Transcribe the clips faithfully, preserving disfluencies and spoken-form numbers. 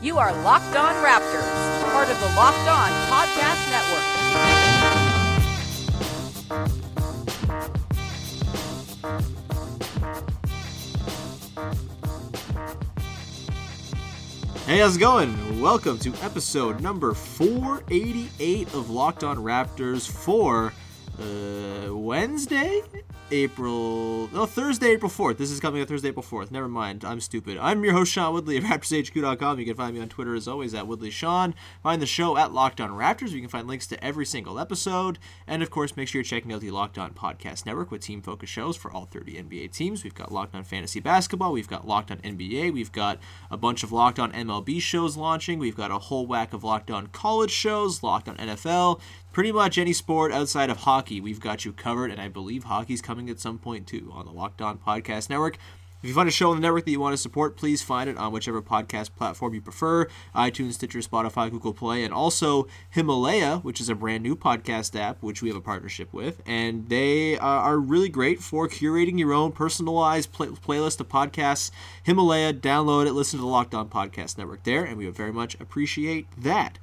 You are Locked On Raptors, part of the Locked On Podcast Network. Hey, how's it going? Welcome to episode number four eighty-eight of Locked On Raptors for uh, Wednesday, April... No, Thursday, April fourth. This is coming on Thursday, April fourth. Never mind. I'm stupid. I'm your host, Sean Woodley of Raptors H Q dot com. You can find me on Twitter, as always, at WoodleySean. Find the show at Locked On Raptors. You can find links to every single episode. And, of course, make sure you're checking out the Locked On Podcast Network with team-focused shows for all thirty N B A teams. We've got Locked On Fantasy Basketball. We've got Locked On N B A. We've got a bunch of Locked On M L B shows launching. We've got a whole whack of Locked On College shows, Locked On N F L. Pretty much any sport outside of hockey, we've got you covered, and I believe hockey's coming at some point, too, on the Locked On Podcast Network. If you find a show on the network that you want to support, please find it on whichever podcast platform you prefer, iTunes, Stitcher, Spotify, Google Play, and also Himalaya, which is a brand new podcast app, which we have a partnership with, and they are really great for curating your own personalized play- playlist of podcasts. Himalaya, download it, listen to the Locked On Podcast Network there, and we would very much appreciate that.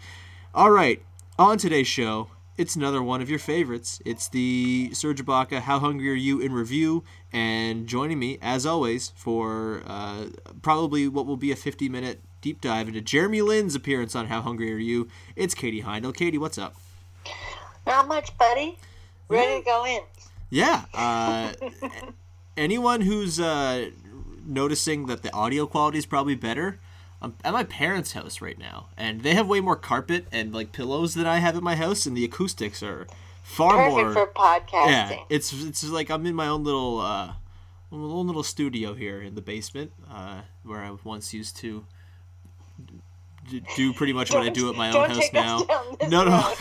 All right, on today's show... It's another one of your favorites. It's the Serge Ibaka, How Hungry Are You? In review, and joining me, as always, for uh, probably what will be a fifty-minute deep dive into Jeremy Lin's appearance on How Hungry Are You? It's Katie Heindel. Katie, what's up? Not much, buddy. Ready to go in. Yeah. Uh, anyone who's uh, noticing that the audio quality is probably better... I'm at my parents' house right now, and they have way more carpet and like pillows than I have at my house, and the acoustics are far perfect more perfect for podcasting. Yeah, it's it's like I'm in my own little uh, own little studio here in the basement uh, where I once used to d- do pretty much what I do at my own house now. No, no.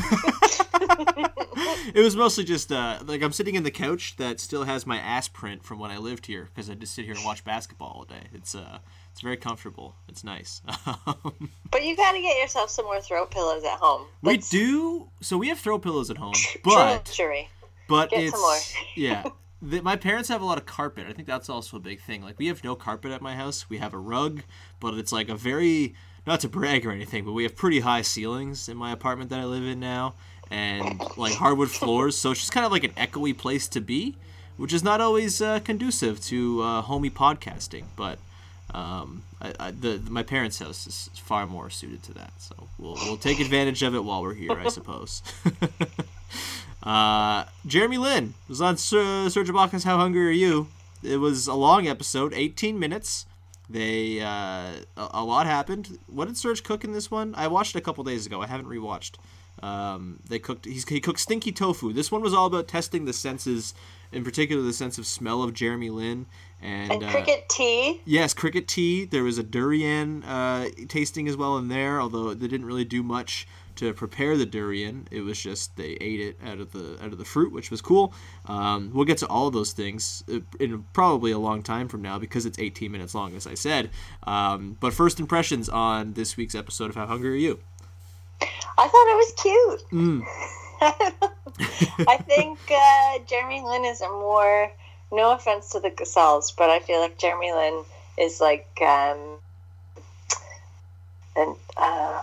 It was mostly just uh, like I'm sitting in the couch that still has my ass print from when I lived here because I just sit here and watch basketball all day. It's uh. It's very comfortable. It's nice. But you got to get yourself some more throw pillows at home. That's... We do. So we have throw pillows at home, but luxury. But get it's some more. yeah. The, my parents have a lot of carpet. I think that's also a big thing. Like we have no carpet at my house. We have a rug, but it's like a very not to brag or anything, but we have pretty high ceilings in my apartment that I live in now, and like hardwood floors. So it's just kind of like an echoey place to be, which is not always uh, conducive to uh, homey podcasting, but. Um, I, I, the, the my parents' house is far more suited to that, so we'll we'll take advantage of it while we're here, I suppose. uh, Jeremy Lin was on Ser- Serge Ibaka's How Hungry Are You? It was a long episode, eighteen minutes. They uh, a, a lot happened. What did Serge cook in this one? I watched it a couple days ago. I haven't rewatched. Um, they cooked. He's, he cooked stinky tofu. This one was all about testing the senses, in particular the sense of smell of Jeremy Lin. And, and cricket uh, tea. Yes, cricket tea. There was a durian uh, tasting as well in there, although they didn't really do much to prepare the durian. It was just they ate it out of the out of the fruit, which was cool. Um, we'll get to all of those things in probably a long time from now because it's eighteen minutes long, as I said. Um, but first impressions on this week's episode of How Hungry Are You? I thought it was cute. Mm. I think uh, Jeremy Lin is a more... No offense to the Gasols, but I feel like Jeremy Lin is like, um, and uh,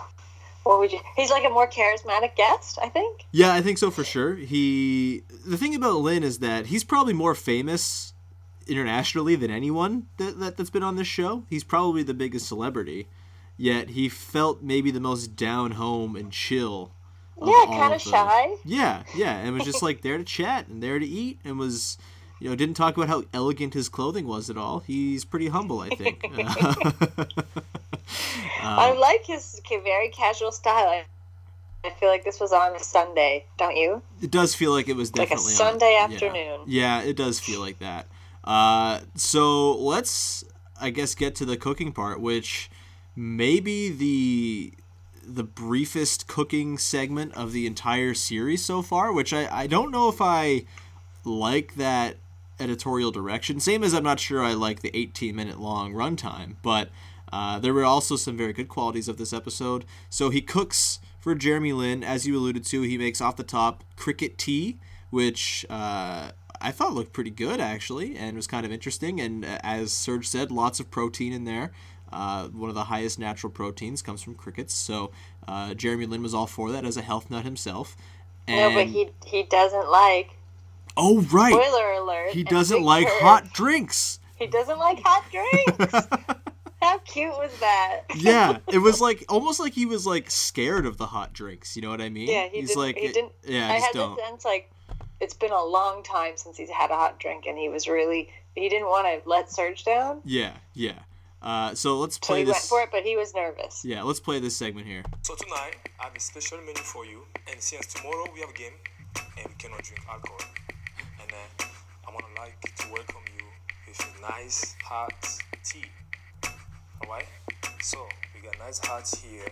what would you? He's like a more charismatic guest, I think. Yeah, I think so for sure. He, the thing about Lin is that he's probably more famous internationally than anyone that, that that's been on this show. He's probably the biggest celebrity, yet he felt maybe the most down home and chill. Yeah, kind of shy. Yeah, yeah, and was just like there to chat and there to eat and was. You know, didn't talk about how elegant his clothing was at all. He's pretty humble, I think. uh, I like his very casual style. I feel like this was on a Sunday, don't you? It does feel like it was definitely like a Sunday on, afternoon. Yeah. Yeah, it does feel like that. Uh, so let's, I guess, get to the cooking part, which maybe the the briefest cooking segment of the entire series so far, which I, I don't know if I like that editorial direction. Same as I'm not sure I like the eighteen minute long runtime, but uh, there were also some very good qualities of this episode. So he cooks for Jeremy Lin, as you alluded to. He makes off the top cricket tea, which uh, I thought looked pretty good actually, and was kind of interesting. And uh, as Serge said, lots of protein in there. Uh, one of the highest natural proteins comes from crickets, so uh, Jeremy Lin was all for that as a health nut himself. And no, but he he doesn't like. Oh right! Spoiler alert! He doesn't like curve. hot drinks. He doesn't like hot drinks. How cute was that? Yeah, it was like almost like he was like scared of the hot drinks. You know what I mean? Yeah, he he's like he didn't. Yeah, I, I just had don't. the sense like it's been a long time since he's had a hot drink, and he was really he didn't want to let Serge down. Yeah, yeah. Uh, so let's play so he this. Went for it, but he was nervous. Yeah, let's play this segment here. So tonight I have a special menu for you, and since tomorrow we have a game, and we cannot drink alcohol, and uh, I wanna like to welcome you with a nice hot tea. Alright? So we got nice hot here,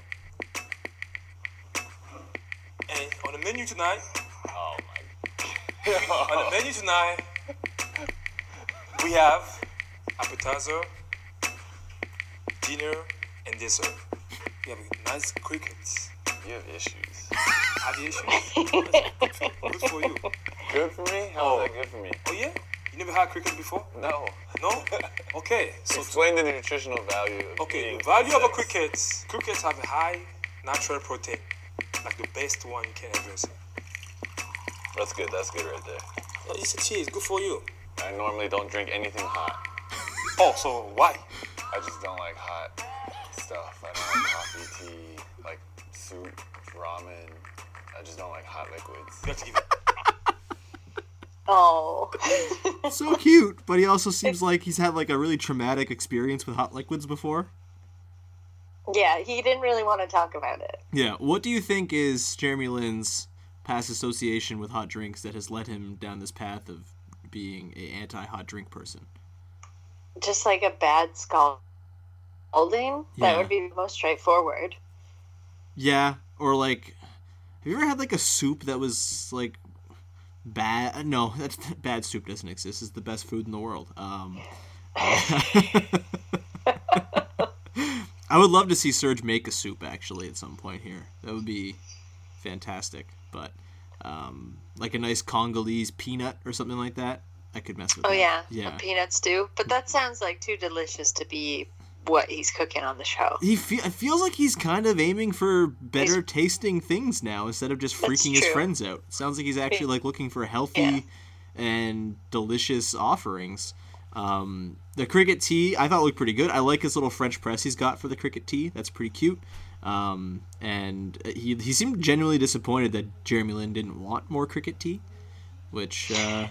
and on the menu tonight. Oh my. On the menu tonight, we have appetizer, dinner, and dessert. We have a nice crickets. You have issues. I have issues. That's good for you. Good for me? How oh. is that good for me? Oh, yeah? You never had crickets before? No. No? Okay. So explain t- the nutritional value of Okay, the value of a cricket. Crickets have a high natural protein, like the best one you can ever see. That's good. That's good right there. Yeah, it's a cheese. Good for you. I normally don't drink anything hot. Oh, so why? I just don't like hot stuff. I don't like coffee, tea, like soup, ramen. I just don't like hot liquids. Oh. So cute, but he also seems like he's had like a really traumatic experience with hot liquids before. Yeah, he didn't really want to talk about it. Yeah, what do you think is Jeremy Lin's past association with hot drinks that has led him down this path of being an anti-hot drink person? Just like a bad scalding. Yeah. That would be the most straightforward. Yeah, or like, have you ever had like a soup that was like bad? No, that's bad soup doesn't exist. It's the best food in the world. Um, I would love to see Serge make a soup actually at some point here. That would be fantastic. But um, like a nice Congolese peanut or something like that. I could mess with oh, that. Oh, yeah. yeah. A peanut stew. But that sounds like too delicious to be what he's cooking on the show. He fe- It feels like he's kind of aiming for better he's... tasting things now instead of just freaking his friends out. It sounds like he's actually like looking for healthy yeah. and delicious offerings. Um, the cricket tea I thought looked pretty good. I like his little French press he's got for the cricket tea. That's pretty cute. Um, and he, he seemed genuinely disappointed that Jeremy Lin didn't want more cricket tea, which... Uh,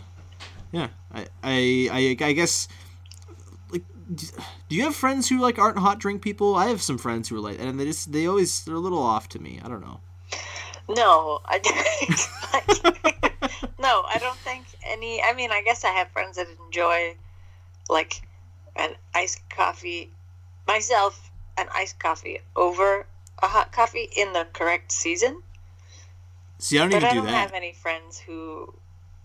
Yeah, I, I, I, I guess, like, do you have friends who, like, aren't hot drink people? I have some friends who are like, and they just, they always, they're a little off to me. I don't know. No, I don't, like, no, I don't think any, I mean, I guess I have friends that enjoy, like, an iced coffee, myself, an iced coffee over a hot coffee in the correct season. See, I don't but even I do don't that. have any friends who...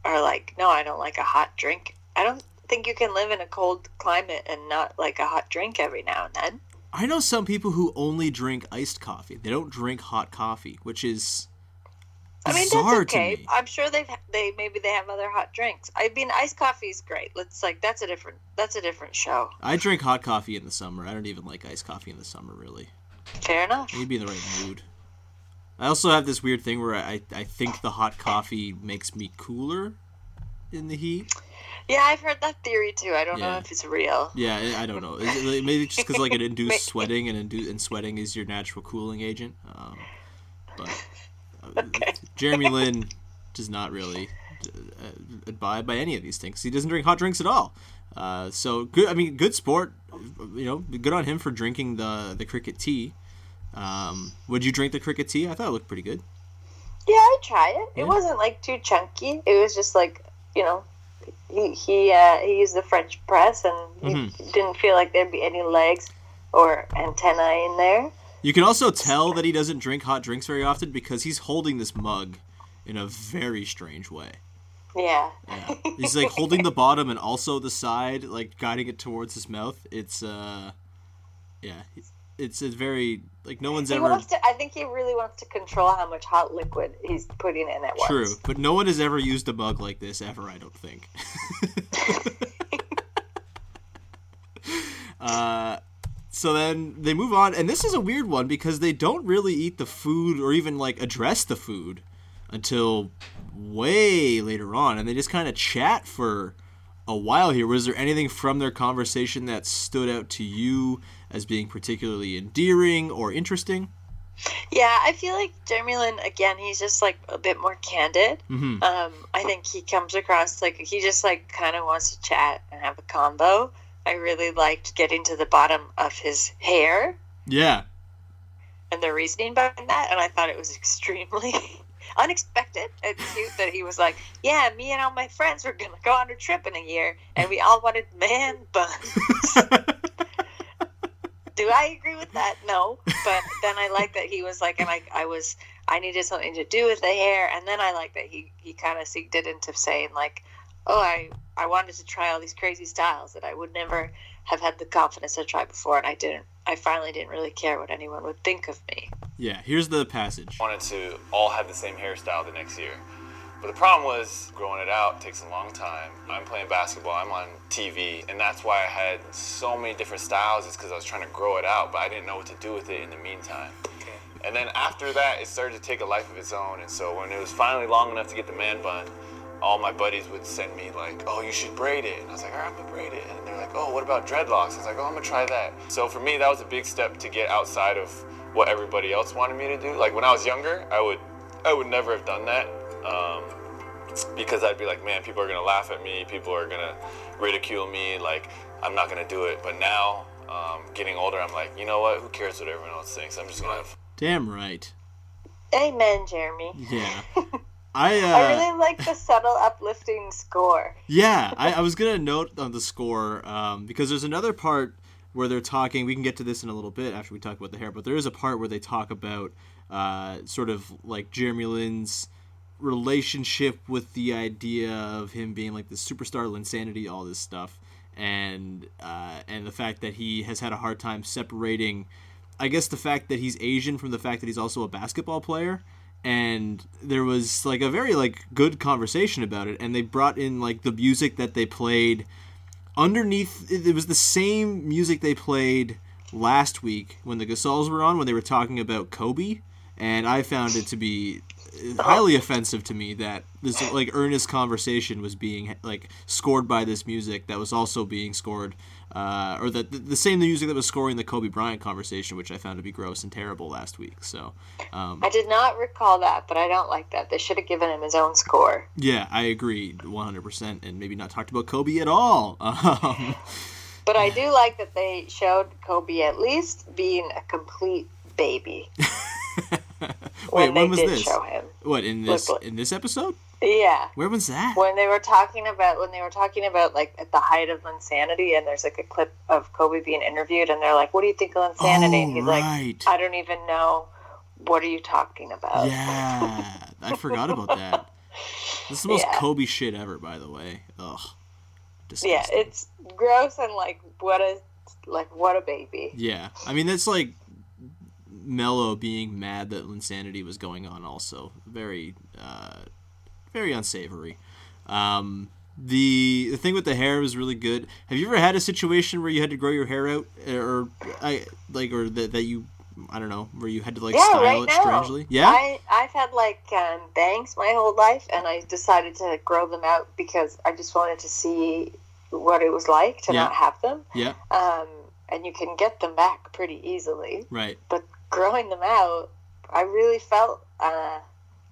are like, no, I don't like a hot drink. I don't think you can live in a cold climate and not like a hot drink every now and then. I know some people who only drink iced coffee. They don't drink hot coffee, which is bizarre. I mean, that's okay. To me. I'm sure they've they maybe they have other hot drinks. I mean, iced coffee is great. Let's like that's a different that's a different show. I drink hot coffee in the summer. I don't even like iced coffee in the summer, really. Fair enough. You'd be in the right mood. I also have this weird thing where I, I think the hot coffee makes me cooler in the heat. Yeah, I've heard that theory too. I don't yeah. know if it's real. Yeah, I don't know. It, maybe just because like it induces sweating, and indu- and sweating is your natural cooling agent. Um, but uh, okay. Jeremy Lin does not really uh, abide by any of these things. He doesn't drink hot drinks at all. Uh, so good. I mean, good sport. You know, good on him for drinking the the cricket tea. Um, would you drink the cricket tea? I thought it looked pretty good. Yeah, I'd try it. Yeah. It wasn't like too chunky. It was just like, you know, he he uh, he used the French press and he mm-hmm. didn't feel like there'd be any legs or antennae in there. You can also tell that he doesn't drink hot drinks very often because he's holding this mug in a very strange way. Yeah. yeah. He's like holding the bottom and also the side, like guiding it towards his mouth. It's, uh, yeah, it's a very, like no one's he ever. Wants to, I think he really wants to control how much hot liquid he's putting in at once. True, but no one has ever used a mug like this ever, I don't think. uh, so then they move on, and this is a weird one because they don't really eat the food or even like address the food until way later on, and they just kind of chat for a while here. Was there anything from their conversation that stood out to you as being particularly endearing or interesting? Yeah, I feel like Jeremy Lin, again, he's just like a bit more candid. Mm-hmm. Um, I think he comes across like he just like kind of wants to chat and have a combo. I really liked getting to the bottom of his hair. Yeah. And the reasoning behind that, and I thought it was extremely unexpected and cute that he was like, yeah, me and all my friends were gonna go on a trip in a year and we all wanted man buns. Do I agree with that? No. But then I like that he was like, and I I was I needed something to do with the hair, and then I like that he he kind of seeked it into saying like, oh, I I wanted to try all these crazy styles that I would never have had the confidence to try before, and I didn't I finally didn't really care what anyone would think of me. Yeah, here's the passage. I wanted to all have the same hairstyle the next year. But the problem was growing it out takes a long time. I'm playing basketball, I'm on T V, and that's why I had so many different styles, is because I was trying to grow it out, but I didn't know what to do with it in the meantime. Okay. And then after that, it started to take a life of its own, and so when it was finally long enough to get the man bun, all my buddies would send me like, oh, you should braid it. And I was like, all right, I'm gonna braid it. And they're like, oh, what about dreadlocks? I was like, oh, I'm gonna try that. So for me, that was a big step to get outside of what everybody else wanted me to do. Like when I was younger, I would, I would never have done that um, because I'd be like, man, people are gonna laugh at me. People are gonna ridicule me. Like I'm not gonna do it. But now um, getting older, I'm like, you know what? Who cares what everyone else thinks? I'm just gonna have. Damn right. Amen, Jeremy. Yeah. I, uh, I really like the subtle uplifting score. Yeah, I, I was going to note on the score um, because there's another part where they're talking. We can get to this in a little bit after we talk about the hair, but there is a part where they talk about uh, sort of like Jeremy Lin's relationship with the idea of him being like the superstar of insanity, all this stuff, and uh, and the fact that he has had a hard time separating, I guess, the fact that he's Asian from the fact that he's also a basketball player. And there was like a very like good conversation about it, and they brought in like the music that they played underneath. It was the same music they played last week when the Gasols were on, when they were talking about Kobe, and I found it to be highly offensive to me that this like earnest conversation was being like scored by this music that was also being scored uh, or that the same the music that was scoring the Kobe Bryant conversation, which I found to be gross and terrible last week. So um, I did not recall that, but I don't like that. They should have given him his own score. Yeah, I agree one hundred percent, and maybe not talked about Kobe at all. Um, but I do like that they showed Kobe at least being a complete baby. Wait, when, when was this? Show him. What in this Look, in this episode? Yeah. Where was that? When they were talking about when they were talking about like at the height of insanity, and there's like a clip of Kobe being interviewed, and they're like, "What do you think of insanity?" Oh, and he's right. like, "I don't even know. What are you talking about?" Yeah, I forgot about that. This is the most yeah. Kobe shit ever, by the way. Ugh. Disgusting. Yeah, it's gross and like what a like what a baby. Yeah, I mean that's like Melo being mad that insanity was going on also. Very, uh, very unsavory. Um, the the thing with the hair was really good. Have you ever had a situation where you had to grow your hair out, or I like, or that that you, I don't know, where you had to like yeah, style right it now. strangely? Yeah, I I've had like um, bangs my whole life, and I decided to grow them out because I just wanted to see what it was like to yeah. not have them. Yeah. Um, and you can get them back pretty easily. Right. But growing them out, I really felt uh,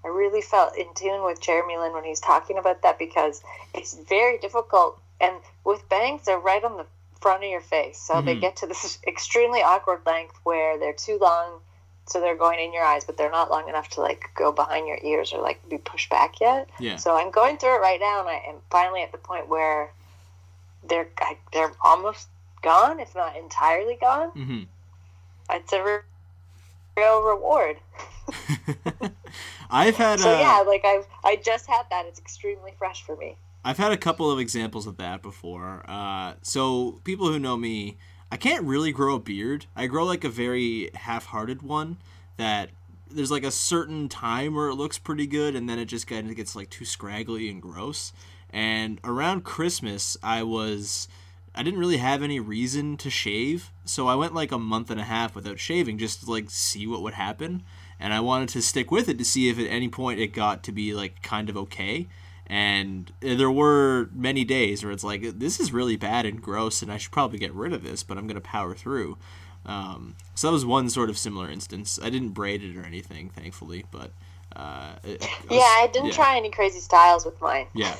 I really felt in tune with Jeremy Lin when he's talking about that, because it's very difficult, and with bangs they're right on the front of your face, so mm-hmm. they get to this extremely awkward length where they're too long, so they're going in your eyes, but they're not long enough to like go behind your ears or like be pushed back yet. Yeah. So I'm going through it right now, and I am finally at the point where they're I, they're almost gone, if not entirely gone. Mm-hmm. It's a real reward. I've had so a, yeah, like I've I just had that. It's extremely fresh for me. I've had a couple of examples of that before. Uh, so people who know me, I can't really grow a beard. I grow like a very half-hearted one that there's like a certain time where it looks pretty good, and then it just kind of gets like too scraggly and gross. And around Christmas, I was I didn't really have any reason to shave, so I went like a month and a half without shaving just to like see what would happen. And I wanted to stick with it to see if at any point it got to be like kind of okay. And there were many days where it's like, this is really bad and gross and I should probably get rid of this, but I'm going to power through. Um, so that was one sort of similar instance. I didn't braid it or anything, thankfully, but uh, it, I was, yeah, I didn't yeah. try any crazy styles with mine. Yeah.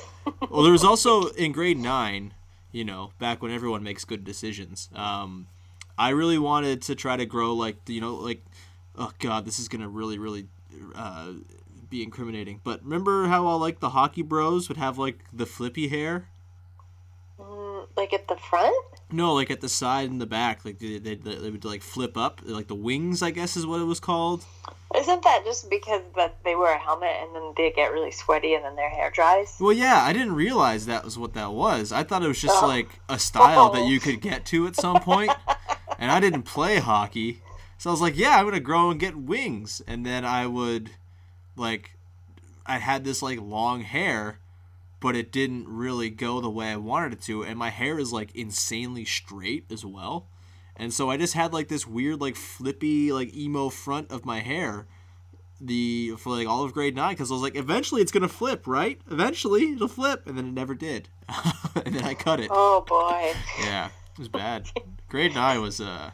Well, there was also in grade nine, you know, back when everyone makes good decisions. Um, I really wanted to try to grow like, you know, like, oh God, this is going to really, really uh, be incriminating. But remember how all like the hockey bros would have like the flippy hair? Mm, like at the front? No, like at the side and the back. Like they, they, they would like flip up, like the wings, I guess is what it was called. Isn't that just because that they wear a helmet and then they get really sweaty and then their hair dries? Well, yeah, I didn't realize that was what that was. I thought it was just oh. like a style oh. that you could get to at some point. And I didn't play hockey. So I was like, yeah, I'm going to grow and get wings. And then I would, like, I had this, like, long hair, but it didn't really go the way I wanted it to. And my hair is, like, insanely straight as well. And so I just had, like, this weird, like, flippy, like, emo front of my hair the for, like, all of grade nine. Because I was like, eventually it's going to flip, right? Eventually it'll flip. And then it never did. And then I cut it. Oh, boy. Yeah, it was bad. Grade nine was, uh...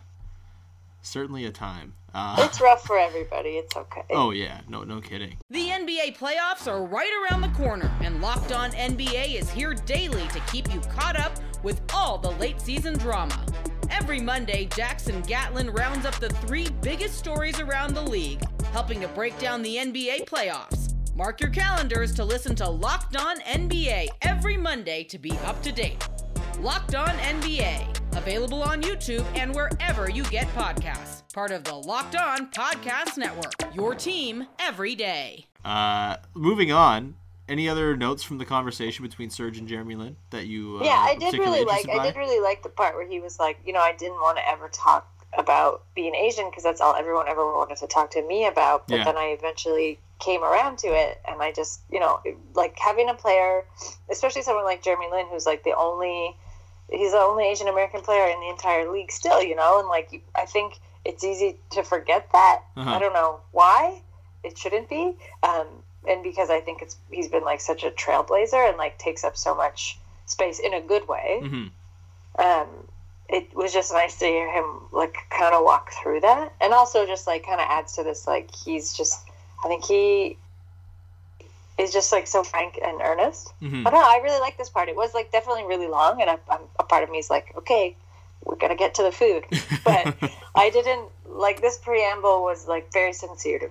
certainly a time. Uh, it's rough for everybody. It's okay. Oh, yeah. No, no kidding. The N B A playoffs are right around the corner, and Locked On N B A is here daily to keep you caught up with all the late season drama. Every Monday, Jackson Gatlin rounds up the three biggest stories around the league, helping to break down the N B A playoffs. Mark your calendars to listen to Locked On N B A every Monday to be up to date. Locked On N B A. Available on YouTube and wherever you get podcasts. Part of the Locked On Podcast Network. Your team every day. Uh, moving on. Any other notes from the conversation between Serge and Jeremy Lin that you? Uh, yeah, I did really like. By? I did really like the part where he was like, you know, I didn't want to ever talk about being Asian because that's all everyone ever wanted to talk to me about. But yeah. then I eventually came around to it, and I just, you know, like having a player, especially someone like Jeremy Lin, who's like the only. He's the only Asian American player in the entire league still, you know? And, like, I think it's easy to forget that. Uh-huh. I don't know why. It shouldn't be. Um, and because I think it's he's been, like, such a trailblazer and, like, takes up so much space in a good way. Mm-hmm. Um, it was just nice to hear him, like, kind of walk through that. And also just, like, kind of adds to this, like, he's just... I think he... is just, like, so frank and earnest. Mm-hmm. But no, I really like this part. It was, like, definitely really long, and I, I'm, a part of me is like, okay, we're going to get to the food. But I didn't, like, this preamble was, like, very sincere to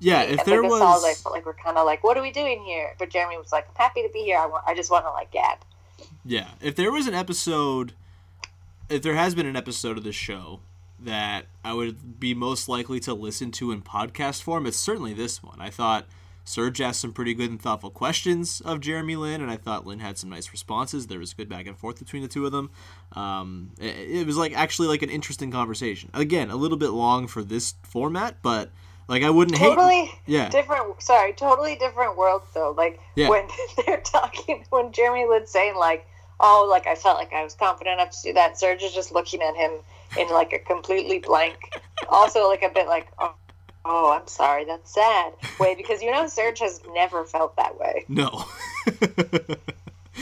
Yeah, me. if and there like, was... Gasol, I felt like we're kind of like, what are we doing here? But Jeremy was like, I'm happy to be here. I, want, I just want to, like, gab. Yeah, if there was an episode, if there has been an episode of this show that I would be most likely to listen to in podcast form, it's certainly this one. I thought... Serge asked some pretty good and thoughtful questions of Jeremy Lin, and I thought Lin had some nice responses. There was good back and forth between the two of them. Um, it, it was like actually like an interesting conversation. Again, a little bit long for this format, but like I wouldn't totally hate. Totally yeah. different. Sorry, totally different worlds though. Like yeah. when they're talking, when Jeremy Lin's saying like, "Oh, like I felt like I was confident enough to do that," Serge is just looking at him in like a completely blank. Also, like a bit like. Oh. Oh, I'm sorry. That's sad. Wait, because you know Serge has never felt that way. No.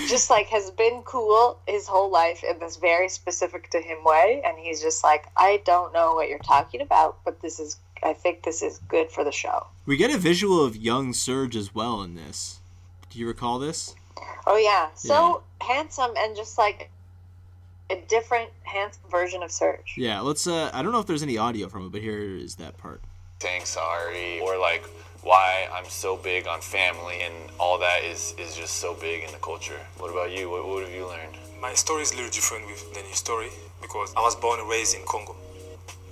Just like has been cool his whole life in this very specific to him way. And he's just like, I don't know what you're talking about, but this is, I think this is good for the show. We get a visual of young Serge as well in this. Do you recall this? Oh, yeah. So yeah. handsome and just like a different handsome version of Serge. Yeah, let's, uh, I don't know if there's any audio from it, but here is that part. Saying sorry or like why I'm so big on family and all that is is just so big in the culture. What about you? What, what have you learned? My story is a little different with than your story because I was born and raised in Congo,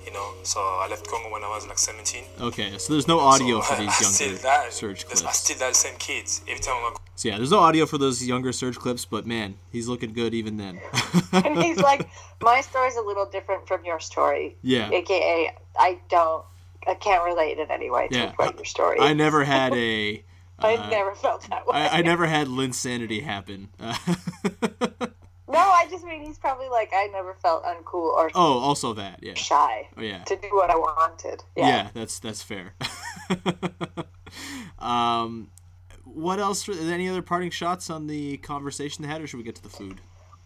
in you know. So I left Congo when I was like seventeen. Okay, so there's no audio so for these I, younger I that, Surge clips. I still that same kids every time I'm. Like, so yeah, there's no audio for those younger Surge clips, but man, he's looking good even then. And he's like, my story's a little different from your story. Yeah. A K A, I don't, I can't relate in any way to yeah. what your story is. I never had a. I uh, never felt that way. I, I never had Linsanity happen. Uh, No, I just mean he's probably like, I never felt uncool or oh, also that, yeah. shy oh, yeah. to do what I wanted. Yeah, yeah that's that's fair. um, what else? Any other parting shots on the conversation they had, or should we get to the food?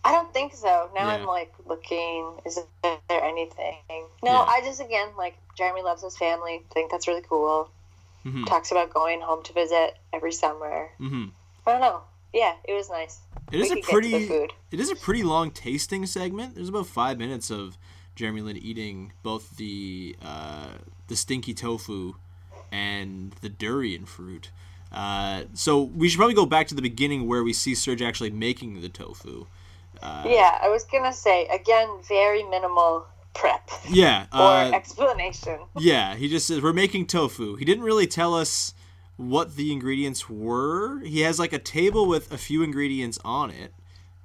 I don't think so. Now yeah. I'm like looking, is there anything? No, yeah. I just, again, like Jeremy loves his family. I think that's really cool. Mm-hmm. Talks about going home to visit every summer. Mm-hmm. I don't know. Yeah, it was nice. It is a pretty it is a pretty long tasting segment. There's about five minutes of Jeremy Lin eating both the uh, the stinky tofu and the durian fruit. Uh, so we should probably go back to the beginning where we see Serge actually making the tofu. Uh, yeah, I was gonna say again, very minimal prep. Yeah, or uh, explanation. Yeah, he just says we're making tofu. He didn't really tell us what the ingredients were. He has like a table with a few ingredients on it,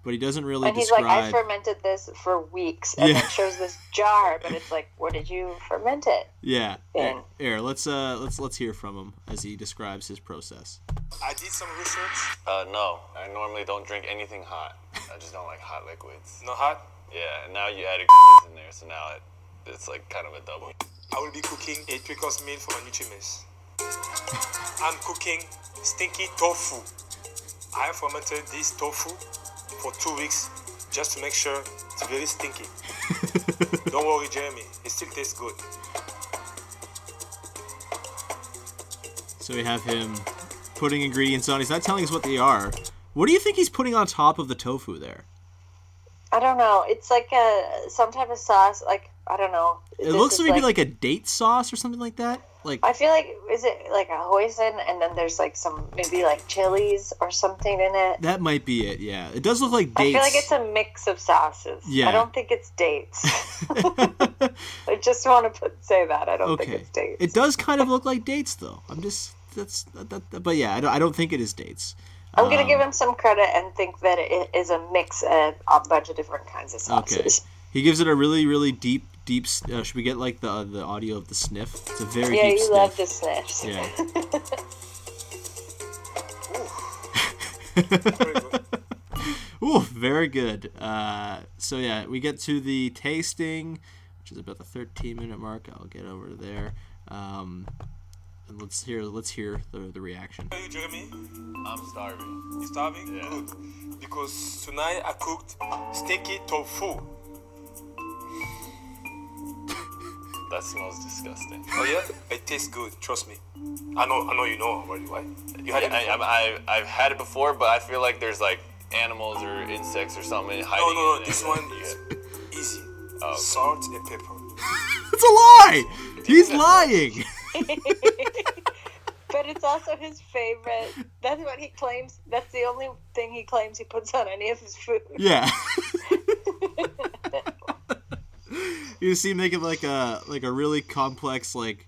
but he doesn't really and he's describe... like, I fermented this for weeks, and yeah. then shows this jar, but it's like, what did you ferment it yeah in? Here, let's uh let's let's hear from him as he describes his process. I did some research. Uh no, I normally don't drink anything hot. I just don't like hot liquids. No hot? Yeah, now you added in there, so now it, it's like kind of a double. I will be cooking a three-course meal for my nutriments. I'm cooking stinky tofu. I fermented this tofu for two weeks just to make sure it's really stinky. Don't worry, Jeremy. It still tastes good. So we have him putting ingredients on. He's not telling us what they are. What do you think he's putting on top of the tofu there? I don't know. It's like a some type of sauce. Like, I don't know. It looks like maybe like a date sauce or something like that. Like, I feel like, is it like a hoisin, and then there's like some, maybe like chilies or something in it? That might be it, yeah. It does look like dates. I feel like it's a mix of sauces. Yeah. I don't think it's dates. I just want to put, say that. I don't okay. think it's dates. It does kind of look like dates, though. I'm just, that's, that, that, but yeah, I don't, I don't think it is dates. I'm um, going to give him some credit and think that it is a mix of a bunch of different kinds of sauces. Okay. He gives it a really, really deep, deep. Uh, should we get like the uh, the audio of the sniff? It's a very yeah, deep sniff. Yeah, you love the sniffs. Yeah. Ooh. Ooh, very good. Uh, so yeah, we get to the tasting, which is about the thirteen minute mark. I'll get over there. Um, and let's hear let's hear the the reaction. Are you Jeremy? I'm starving. You starving? Yeah. Good. Because tonight I cooked stinky tofu. That smells disgusting. Oh yeah, it tastes good. Trust me. I know. I know you know already. Why? You had it. I, I, I, I've had it before, but I feel like there's like animals or insects or something hiding. No, no, no. This one is easy. Oh. Salt and pepper. It's a lie. He's lying. But it's also his favorite. That's what he claims. That's the only thing he claims he puts on any of his food. Yeah. You see, make it like a like a really complex like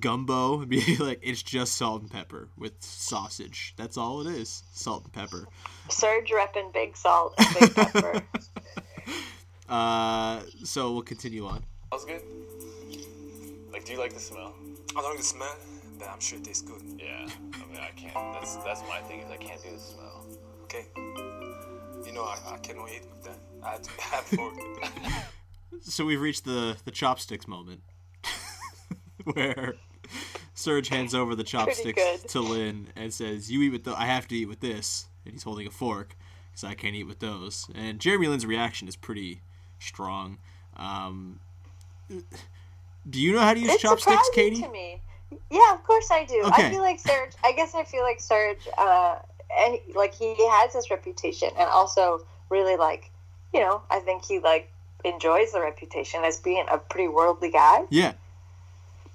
gumbo. Be like, it's just salt and pepper with sausage. That's all it is. Salt and pepper. Surge repping big salt and big pepper. uh, so we'll continue on. Smells good. Like, do you like the smell? I don't like the smell, but I'm sure it tastes good. Yeah, I mean, I can't. That's that's my thing is I can't do the smell. Okay. You know, I, I cannot eat with that. I have to have food. So we've reached the, the chopsticks moment, where Serge hands over the chopsticks to Lin and says, "You eat with the. I have to eat with this." And he's holding a fork because I can't eat with those. And Jeremy Lin's reaction is pretty strong. Um, do you know how to use it's chopsticks, Katie? To me. Yeah, of course I do. Okay. I feel like Serge. I guess I feel like Serge, uh, and like he has this reputation, and also really like, you know, I think he like. enjoys the reputation as being a pretty worldly guy. Yeah.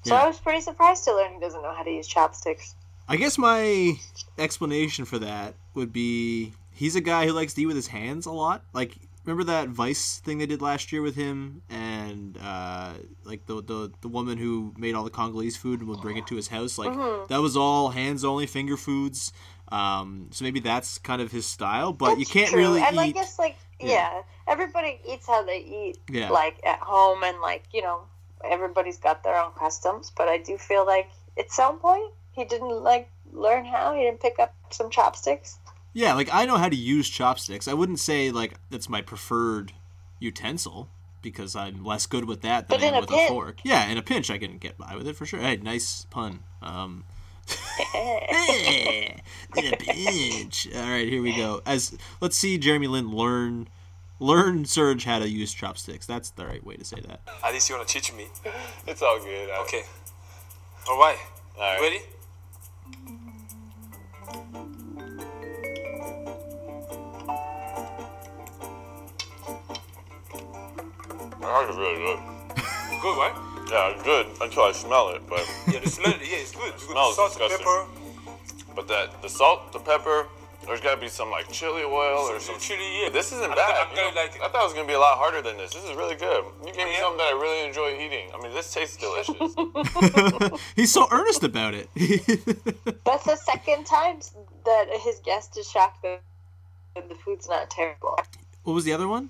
So yeah. I was pretty surprised to learn he doesn't know how to use chopsticks. I guess my explanation for that would be he's a guy who likes to eat with his hands a lot. Like, remember that Vice thing they did last year with him, and uh, like the, the the woman who made all the Congolese food and would bring it to his house? Like mm-hmm. that was all hands only, finger foods. Um, so maybe that's kind of his style, but that's you can't true. really. And eat... I guess like yeah. yeah, everybody eats how they eat, yeah. like at home, and like you know everybody's got their own customs. But I do feel like at some point he didn't like learn how, he didn't pick up some chopsticks. Yeah, like, I know how to use chopsticks. I wouldn't say, like, that's my preferred utensil, because I'm less good with that than I am with a fork. Yeah, in a pinch, I can get by with it, for sure. Hey, nice pun. Um, in a pinch. All right, here we go. As Let's see Jeremy Lin learn learn Serge how to use chopsticks. That's the right way to say that. At least you want to teach me. It's all good. All okay. Right. All right. All right. Ready? That is really good. Good, right? Yeah, it's good until I smell it, but... yeah, the smell, yeah, it's good. It's good. The salt, the pepper. But that, the salt, the pepper, there's got to be some, like, chili oil some or some... chili, yeah. This isn't I bad. Th- gonna, like, I thought it was going to be a lot harder than this. This is really good. You gave me something that I really enjoy eating. I mean, this tastes delicious. He's so earnest about it. That's the second time that his guest is shocked that the food's not terrible. What was the other one?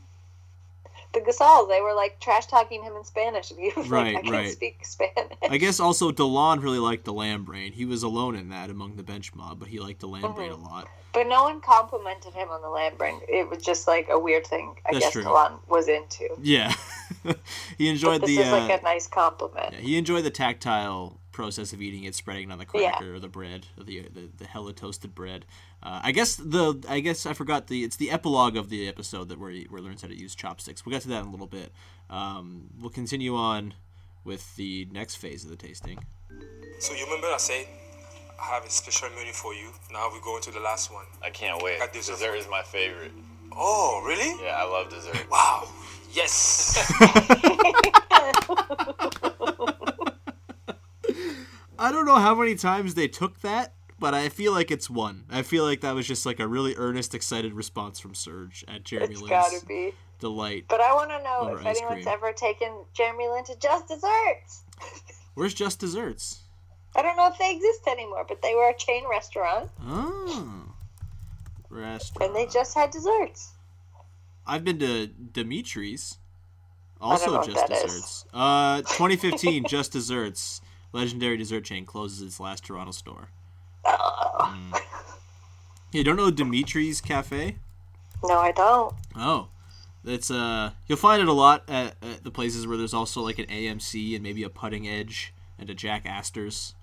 The Gasol, they were like trash talking him in Spanish. And he was right, like, I right. can't speak Spanish. I guess also DeLon really liked the lamb brain. He was alone in that among the bench mob, but he liked the lamb mm-hmm. brain a lot. But no one complimented him on the lamb brain. It was just like a weird thing. I That's guess true. DeLon was into. Yeah, he enjoyed but this the. This is uh, like a nice compliment. Yeah, he enjoyed the tactile process of eating it, spreading it on the cracker yeah. or the bread, or the the, the hella toasted bread. Uh, I guess the I guess I forgot the it's the epilogue of the episode that where he learns how to use chopsticks. We'll get to that in a little bit. Um, we'll continue on with the next phase of the tasting. So you remember I said I have a special menu for you. Now we go into the last one. I can't wait. I got dessert dessert is my favorite. Oh really? Yeah, I love dessert. Wow. Yes. I don't know how many times they took that, but I feel like it's one. I feel like that was just like a really earnest, excited response from Serge at Jeremy Lin's. It's gotta be. Delight. But I want to know if anyone's cream. ever taken Jeremy Lin to Just Desserts. Where's Just Desserts? I don't know if they exist anymore, but they were a chain restaurant. Oh. Restaurant. And they just had desserts. I've been to Dimitri's. Also Just Desserts. Uh, twenty fifteen, Just Desserts. Legendary dessert chain closes its last Toronto store. Oh. Mm. You don't know Dimitri's Cafe? No, I don't. Oh. It's, uh, you'll find it a lot at, at the places where there's also like an A M C and maybe a Putting Edge and a Jack Astor's.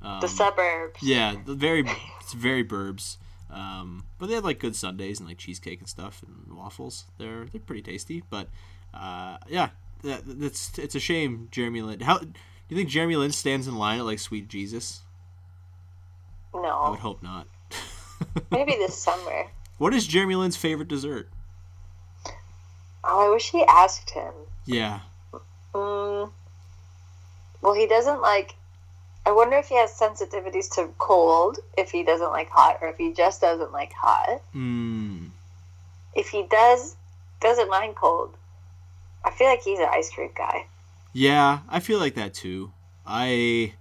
Um, the suburbs. Yeah, the very, it's very burbs. Um, but they have like good sundaes and like cheesecake and stuff and waffles. They're they're pretty tasty. But uh, yeah, that, that's it's a shame, Jeremy Lin. How... You think Jeremy Lin stands in line at like Sweet Jesus? No. I would hope not. Maybe this summer. What is Jeremy Lin's favorite dessert? Oh, I wish he asked him. Yeah. Mm, well, he doesn't like... I wonder if he has sensitivities to cold, if he doesn't like hot, or if he just doesn't like hot. Mm. If he does, doesn't mind cold. I feel like he's an ice cream guy. Yeah, I feel like that too. I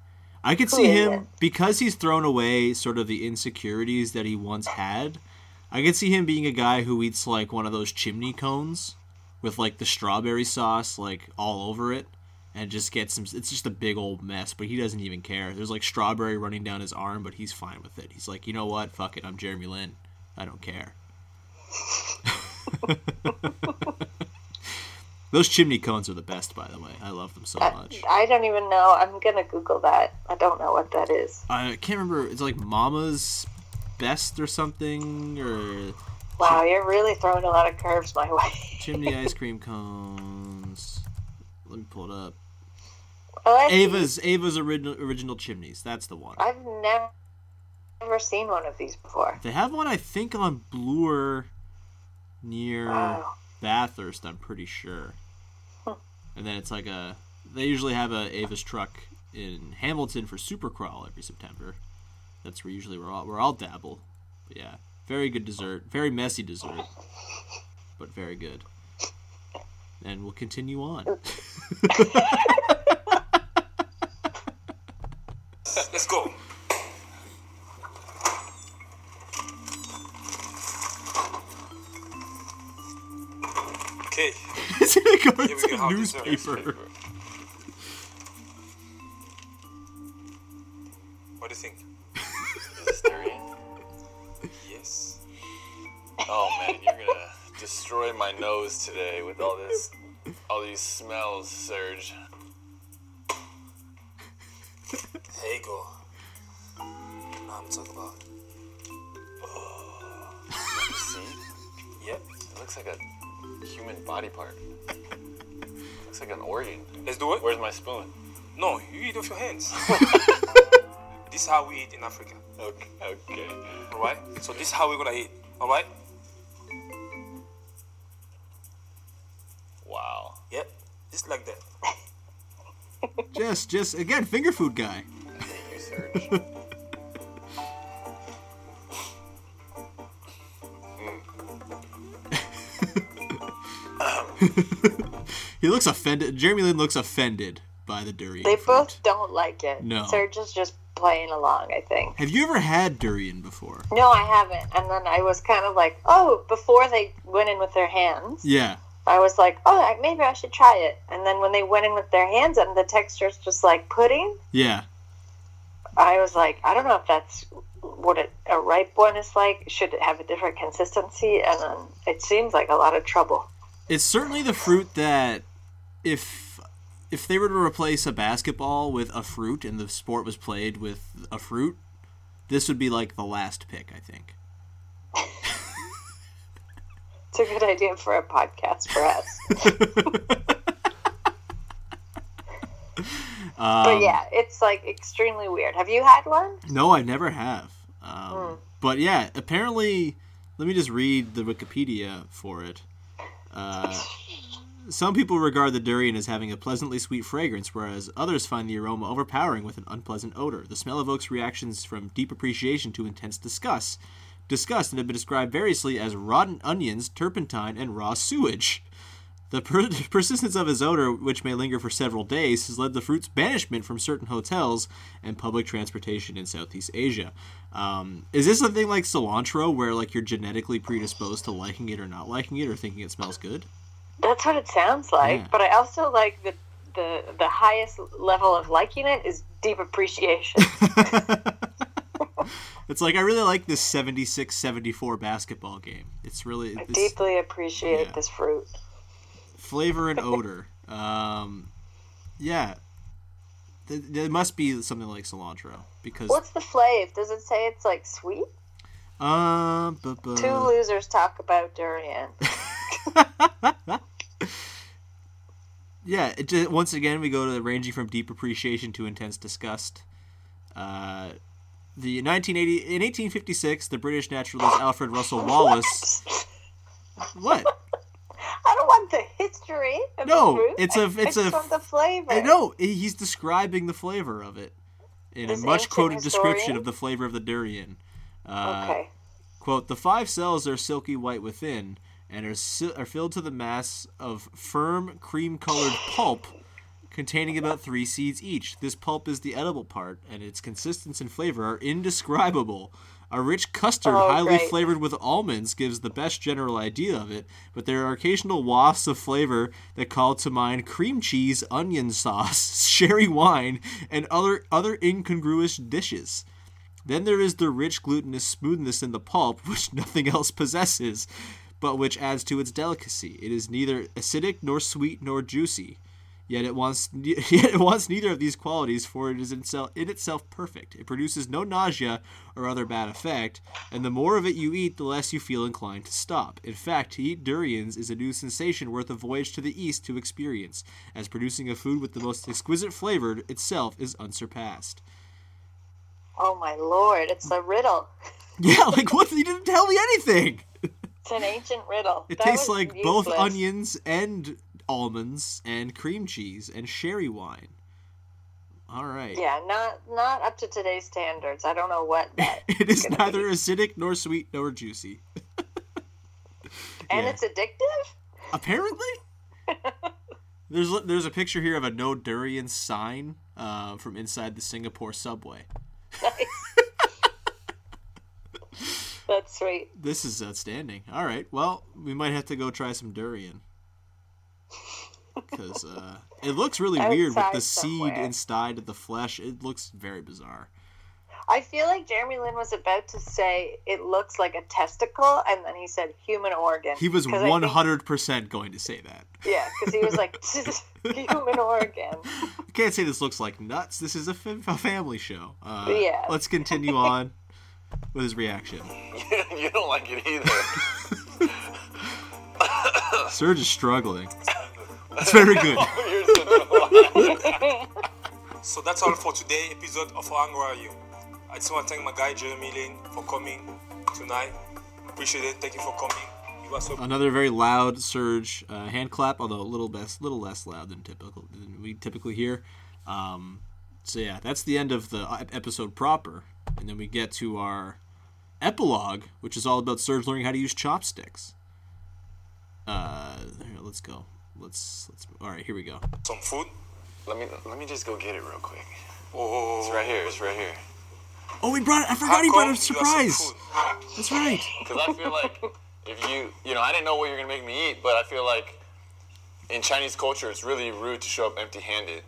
I could see him, because he's thrown away sort of the insecurities that he once had, I could see him being a guy who eats like one of those chimney cones with like the strawberry sauce like all over it and just gets some, it's just a big old mess, but he doesn't even care. There's like strawberry running down his arm, but he's fine with it. He's like, you know what? Fuck it. I'm Jeremy Lin. I don't care. Those chimney cones are the best, by the way. I love them so much. I don't even know. I'm going to Google that. I don't know what that is. I can't remember. It's like Mama's Best or something. Or Wow, you're really throwing a lot of curves my way. Chimney ice cream cones. Let me pull it up. Well, Ava's Ava's original, original chimneys. That's the one. I've never, never seen one of these before. They have one, I think, on Bloor near... Wow. Bathurst, I'm pretty sure. Huh. And then it's like a... They usually have a Avis truck in Hamilton for Supercrawl every September. That's where usually we're all, we're all dabble. But yeah, very good dessert. Very messy dessert. but very good. And we'll continue on. Let's go. Okay. It's gonna go into a newspaper. newspaper. What do you think? Is this durian? Yes. Oh man, you're gonna destroy my nose today with all this, all these smells, Serge. Hegel. No, I'm talking about. Oh, see? Yep, it looks like a human body part. It looks like an organ. Let's do it. Where's my spoon? No, you eat with your hands. This is how we eat in Africa. Okay. Okay. All right. So this is how we're gonna eat. All right. Wow. Yep. Just like that. Just, just again, finger food guy. Thank you, Serge. mm. He looks offended. Jeremy Lin looks offended by the durian. They fruit. Both don't like it. No. Serge is just playing along, I think. Have you ever had durian before? No, I haven't. And then I was kind of like, oh, before they went in with their hands. Yeah. I was like, oh, maybe I should try it. And then when they went in with their hands and the texture's just like pudding. Yeah. I was like, I don't know if that's what it, a ripe one is like. Should it have a different consistency? And then it seems like a lot of trouble. It's certainly the fruit that if if they were to replace a basketball with a fruit and the sport was played with a fruit, this would be like the last pick, I think. It's a good idea for a podcast for us. um, but yeah, it's like extremely weird. Have you had one? No, I never have. Um, mm. But yeah, apparently, let me just read the Wikipedia for it. Uh, some people regard the durian as having a pleasantly sweet fragrance, whereas others find the aroma overpowering with an unpleasant odor. The smell evokes reactions from deep appreciation to intense disgust. Discussed and have been described variously as rotten onions, turpentine, and raw sewage. The per- persistence of his odor, which may linger for several days, has led the fruit's banishment from certain hotels and public transportation in Southeast Asia. Um, is this a thing like cilantro, where like you're genetically predisposed to liking it or not liking it, or thinking it smells good? That's what it sounds like. Yeah. But I also like the the the highest level of liking it is deep appreciation. It's like, I really like this seventy-six seventy-four basketball game. It's really... It's, I deeply appreciate yeah. this fruit. Flavor and odor. um, yeah. Th- there must be something like cilantro. Because what's the flavor? Does it say it's like sweet? Uh, but, but... Two losers talk about durian. yeah, it just, once again, we go to the ranging from deep appreciation to intense disgust. Uh... The nineteen eighty in eighteen fifty-six, the British naturalist Alfred Russel Wallace. What? what? I don't want the history of no, the fruit. No, it's a it's, it's a from the flavor. No, he's describing the flavor of it in this a much quoted historian? description of the flavor of the durian. Uh, okay. Quote: the five cells are silky white within and are si- are filled to the mass of firm cream-colored pulp, containing about three seeds each. This pulp is the edible part, and its consistency and flavor are indescribable. A rich custard, oh, highly great. flavored with almonds, gives the best general idea of it, but there are occasional wafts of flavor that call to mind cream cheese, onion sauce, sherry wine, and other other incongruous dishes. Then there is the rich glutinous smoothness in the pulp, which nothing else possesses, but which adds to its delicacy. It is neither acidic nor sweet nor juicy. Yet it wants yet it wants neither of these qualities, for it is in, self, in itself perfect. It produces no nausea or other bad effect, and the more of it you eat, the less you feel inclined to stop. In fact, to eat durians is a new sensation worth a voyage to the East to experience, as producing a food with the most exquisite flavor itself is unsurpassed. Oh my lord, it's a riddle. Yeah, like what? You didn't tell me anything. It's an ancient riddle. It that tastes like useless. Both onions and... almonds and cream cheese and sherry wine. All right. Yeah, not not up to today's standards. I don't know what that. It is neither be. acidic nor sweet nor juicy. And yeah. It's addictive? Apparently. There's there's a picture here of a no durian sign uh, from inside the Singapore subway. Nice. That's sweet. This is outstanding. All right. Well, we might have to go try some durian. Because uh, it looks really outside weird with the somewhere. Seed inside of the flesh. It looks very bizarre. I feel like Jeremy Lin was about to say it looks like a testicle, and then he said human organ. He was one hundred percent think, going to say that. Yeah, because he was like, human organ. I can't say this looks like nuts. This is a family show. Uh, yeah. Let's continue on with his reaction. You don't like it either. Serge is struggling. It's very good. So that's all for today's episode of How Hungry Are You? I just want to thank my guy Jeremy Lin for coming tonight. Appreciate it. Thank you for coming. You are so another very loud Serge uh, hand clap, although a little best, little less loud than typical than we typically hear. Um, so yeah, that's the end of the episode proper, and then we get to our epilogue, which is all about Serge learning how to use chopsticks. Uh, here, let's go. Let's let's. All right, here we go. Some food. Let me let me just go get it real quick. Oh, it's right here. It's right here. Oh, he brought it. I forgot he brought a surprise. That's right. Because I feel like if you, you know, I didn't know what you were going to make me eat, but I feel like in Chinese culture, it's really rude to show up empty-handed.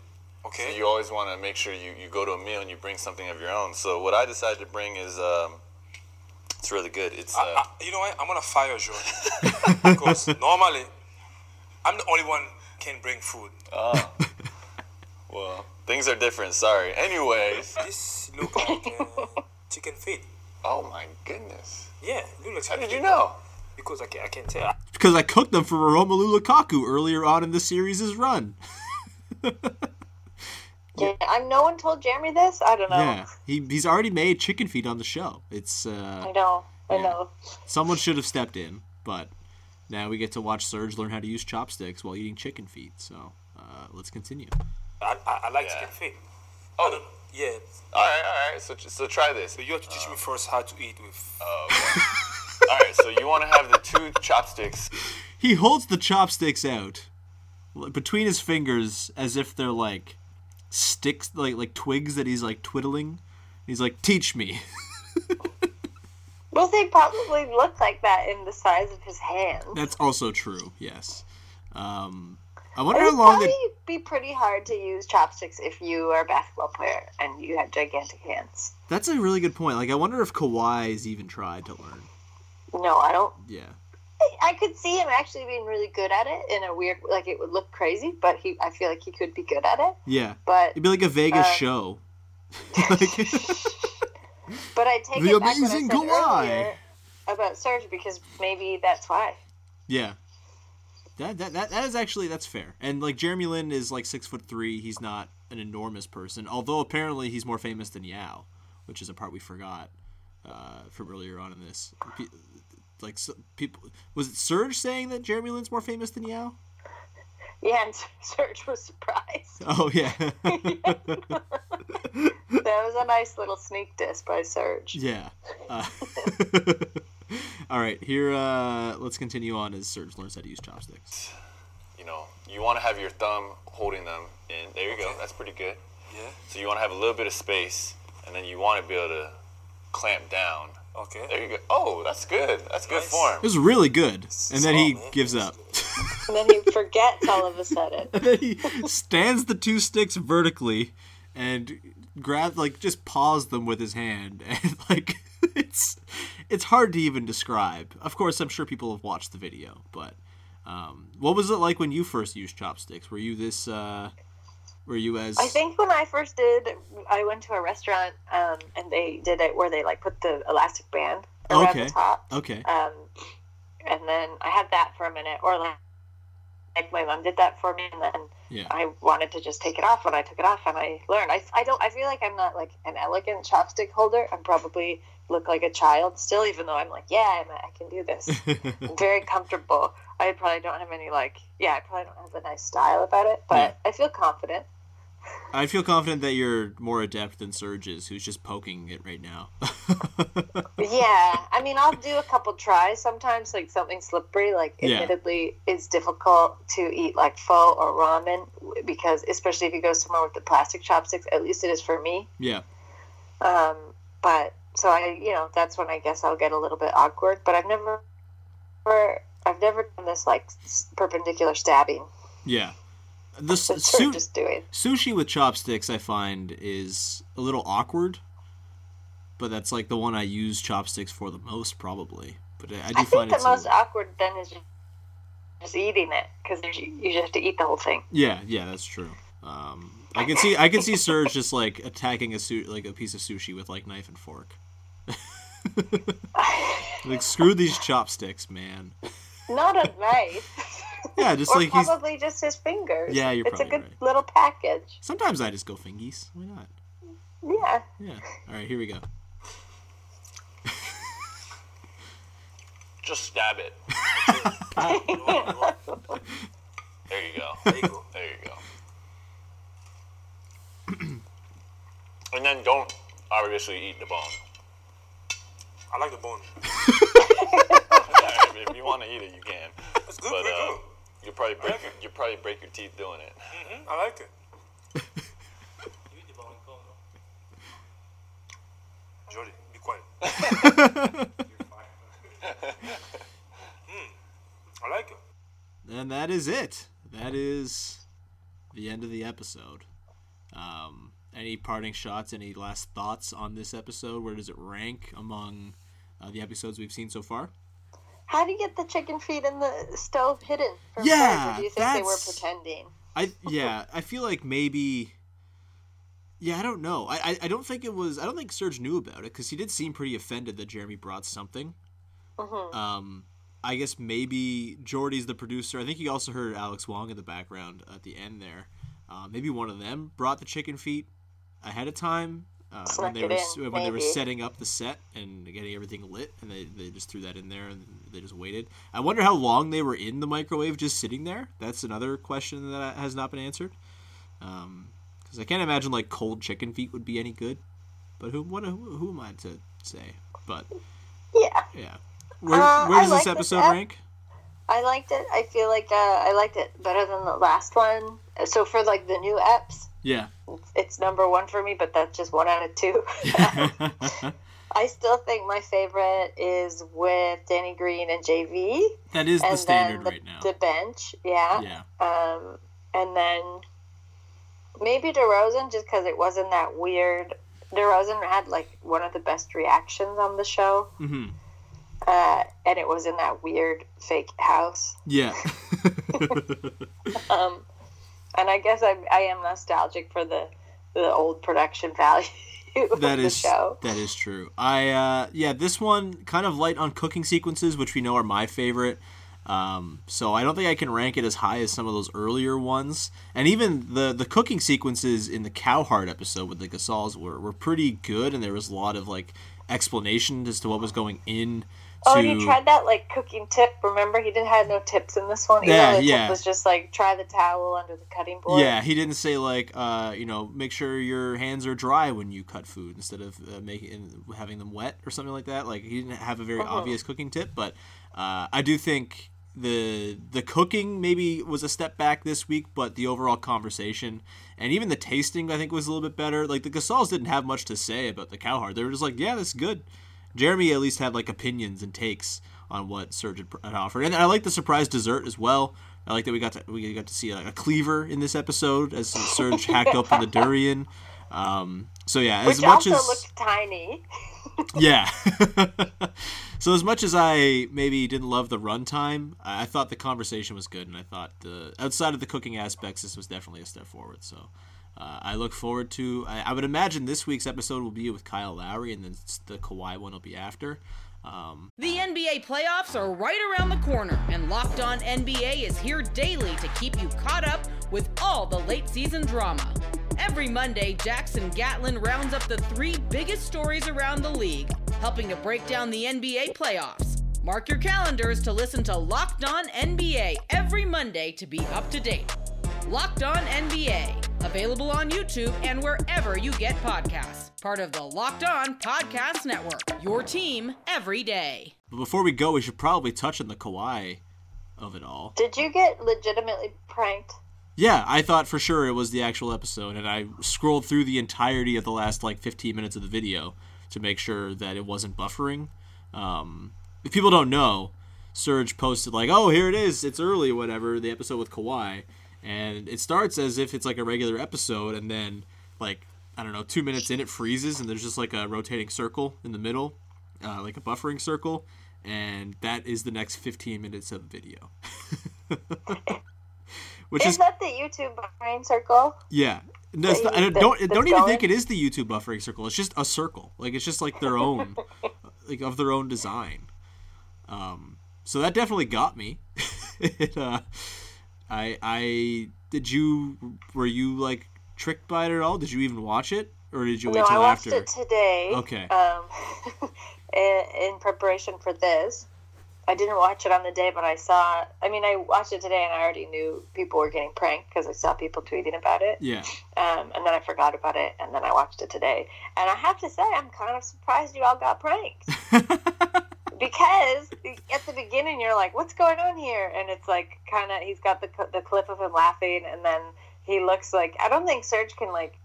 Okay. So you always want to make sure you, you go to a meal and you bring something of your own. So what I decided to bring is, um, it's really good. It's. Uh, I, I, you know what? I'm going to fire Jordan. Because normally, I'm the only one can bring food. Oh. Well. Things are different, sorry. Anyways. This look like uh, chicken feet. Oh my goodness. Yeah. Like how did you know? Because I can't, I can't tell. Because I cooked them for Romelu Lukaku earlier on in the series' run. Yeah, I'm, no one told Jeremy this? I don't know. Yeah, he, he's already made chicken feet on the show. It's. Uh, I know, I yeah. know. Someone should have stepped in, but now we get to watch Serge learn how to use chopsticks while eating chicken feet. So uh, let's continue. I, I, I like yeah. chicken feet. Oh, yeah. All right, all right. So, so try this. But you have to teach uh, me first how to eat with. Uh, okay. All right. So you want to have the two chopsticks. He holds the chopsticks out between his fingers as if they're like sticks, like like twigs that he's like twiddling. He's like, teach me. Well, they probably look like that in the size of his hands. That's also true. Yes. Um. I wonder it would how long. It would probably be pretty hard to use chopsticks if you are a basketball player and you have gigantic hands. That's a really good point. Like, I wonder if Kawhi's even tried to learn. No, I don't. Yeah. I, I could see him actually being really good at it in a weird, like it would look crazy, but he, I feel like he could be good at it. Yeah. But it'd be like a Vegas um, show. Like, but I take the it back amazing what I said earlier about Serge because maybe that's why. Yeah. That, that that that is actually that's fair. And like Jeremy Lin is like six foot three. He's not an enormous person, although apparently he's more famous than Yao, which is a part we forgot uh, from earlier on in this. Pe- like so, people, was it Serge saying that Jeremy Lin's more famous than Yao? Yeah, and Serge was surprised. Oh yeah, yeah. That was a nice little sneak diss by Serge. Yeah. Uh, All right, here, uh, let's continue on as Serge learns how to use chopsticks. You know, you want to have your thumb holding them, and there you okay. go. That's pretty good. Yeah. So you want to have a little bit of space, and then you want to be able to clamp down. Okay. There you go. Oh, that's good. That's nice. Good form. It was really good. And then he gives up. And then he forgets all of a sudden. And then he stands the two sticks vertically and grabs, like, just paws them with his hand and, like... It's it's hard to even describe. Of course, I'm sure people have watched the video, but um, what was it like when you first used chopsticks? Were you this? Uh, were you as? I think when I first did, I went to a restaurant um, and they did it where they like put the elastic band around okay. the top. Okay. Um, and then I had that for a minute, or like, like my mom did that for me, and then yeah. I wanted to just take it off. When I took it off, and I learned. I I don't. I feel like I'm not like an elegant chopstick holder. I'm probably. Look like a child still, even though I'm like, yeah, I'm, I can do this. I'm very comfortable. I probably don't have any like, yeah, I probably don't have a nice style about it, but yeah. I feel confident. I feel confident that you're more adept than Serge is, who's just poking it right now. Yeah, I mean, I'll do a couple tries. Sometimes, like, something slippery, like, yeah. admittedly, is difficult to eat, like, pho or ramen, because especially if you go somewhere with the plastic chopsticks, at least it is for me. Yeah. Um, but, so I, you know, that's when I guess I'll get a little bit awkward, but I've never, never I've never done this, like, perpendicular stabbing. Yeah. The su- just doing. Sushi with chopsticks, I find, is a little awkward, but that's like the one I use chopsticks for the most, probably. But I do I find think the it's most a... awkward then is just eating it, because you just have to eat the whole thing. Yeah, yeah, that's true. Um, I can see, I can see Serge just like attacking a su- like a piece of sushi with like knife and fork. Like, screw these chopsticks, man. Not a knife. Yeah, just or like probably he's... just his fingers. Yeah, you're it's probably right. It's a good right. little package. Sometimes I just go fingies. Why not? Yeah. Yeah. All right, here we go. Just stab it. There you go. There you go. There you go. And then don't obviously eat the bone. I like the bone. Yeah, if you want to eat it, you can. It's good. But, uh, you probably break like your, you probably break your teeth doing it. Mm-hmm. I like it. You eat the bone cold, though. Jordy, be quiet. You're fine. Mm, I like it. And that is it. That is the end of the episode. Um, any parting shots? Any last thoughts on this episode? Where does it rank among uh, the episodes we've seen so far? How do you get the chicken feet in the stove hidden from yeah, fire? Do you think that's... they were pretending? I yeah, I feel like maybe. Yeah, I don't know. I, I, I don't think it was. I don't think Serge knew about it, because he did seem pretty offended that Jeremy brought something. Mm-hmm. Um, I guess maybe Jordy's the producer. I think you also heard Alex Wong in the background at the end there. Uh, maybe one of them brought the chicken feet ahead of time. Uh, when they were in, when they were setting up the set and getting everything lit, and they, they just threw that in there and they just waited. I wonder how long they were in the microwave just sitting there. That's another question that has not been answered. Because um, I can't imagine like cold chicken feet would be any good. But who what who, who am I to say? But yeah, yeah. Where, uh, where does I this episode this ep- rank? I liked it. I feel like uh, I liked it better than the last one. So for like the new eps. Yeah, it's number one for me, but that's just one out of two. I still think my favorite is with Danny Green and J V. That is and the standard the, right now. The bench, yeah. Yeah. Um, and then maybe DeRozan, just because it wasn't that weird. DeRozan had like one of the best reactions on the show, mm-hmm. uh, and it was in that weird fake house. Yeah. um. And I guess I I am nostalgic for the, the old production value of that the is, show. That is true. I uh, yeah, this one kind of light on cooking sequences, which we know are my favorite. Um, so I don't think I can rank it as high as some of those earlier ones. And even the, the cooking sequences in the Cowhard episode with the Gasols were, were pretty good, and there was a lot of like explanation as to what was going in. To... Oh, and he tried that, like, cooking tip. Remember, he didn't have no tips in this one. Yeah, the yeah. It was just, like, try the towel under the cutting board. Yeah, he didn't say, like, uh, you know, make sure your hands are dry when you cut food instead of uh, making having them wet or something like that. Like, he didn't have a very mm-hmm. obvious cooking tip. But uh, I do think the the cooking maybe was a step back this week, but the overall conversation and even the tasting, I think, was a little bit better. Like, the Gasols didn't have much to say about the Cowhard. They were just like, yeah, that's good. Jeremy at least had, like, opinions and takes on what Serge had offered. And I like the surprise dessert as well. I like that we got to we got to see a, a cleaver in this episode as Serge hacked up on the durian. Um, so, yeah, Which as much also as... looked tiny. Yeah. So as much as I maybe didn't love the runtime, I thought the conversation was good, and I thought the outside of the cooking aspects, this was definitely a step forward, so... Uh, I look forward to, I, I would imagine this week's episode will be with Kyle Lowry, and then the Kawhi one will be after. Um, the N B A playoffs are right around the corner, and Locked On N B A is here daily to keep you caught up with all the late season drama. Every Monday, Jackson Gatlin rounds up the three biggest stories around the league, helping to break down the N B A playoffs. Mark your calendars to listen to Locked On N B A every Monday to be up to date. Locked On N B A. Available on YouTube and wherever you get podcasts. Part of the Locked On Podcast Network, your team every day. But before we go, we should probably touch on the Kawhi of it all. Did you get legitimately pranked? Yeah, I thought for sure it was the actual episode, and I scrolled through the entirety of the last, like, fifteen minutes of the video to make sure that it wasn't buffering. Um, if people don't know, Serge posted, like, oh, here it is, it's early, whatever, the episode with Kawhi, and it starts as if it's, like, a regular episode, and then, like, I don't know, two minutes in, it freezes, and there's just, like, a rotating circle in the middle, uh, like a buffering circle, and that is the next fifteen minutes of the video. Which is, is that the YouTube buffering circle? Yeah. No, it's not, I don't don't even going? think it is the YouTube buffering circle. It's just a circle. Like, it's just like their own, like of their own design. Um, so that definitely got me. it, uh, I I did you were you like tricked by it at all? Did you even watch it, or did you wait no, till after? I watched after? it today. Okay. Um, in, in preparation for this. I didn't watch it on the day, but I saw... I mean, I watched it today, and I already knew people were getting pranked because I saw people tweeting about it. Yeah. Um, and then I forgot about it, and then I watched it today. And I have to say, I'm kind of surprised you all got pranked. Because at the beginning, you're like, what's going on here? And it's like kind of... He's got the the clip of him laughing, and then he looks like... I don't think Serge can, like,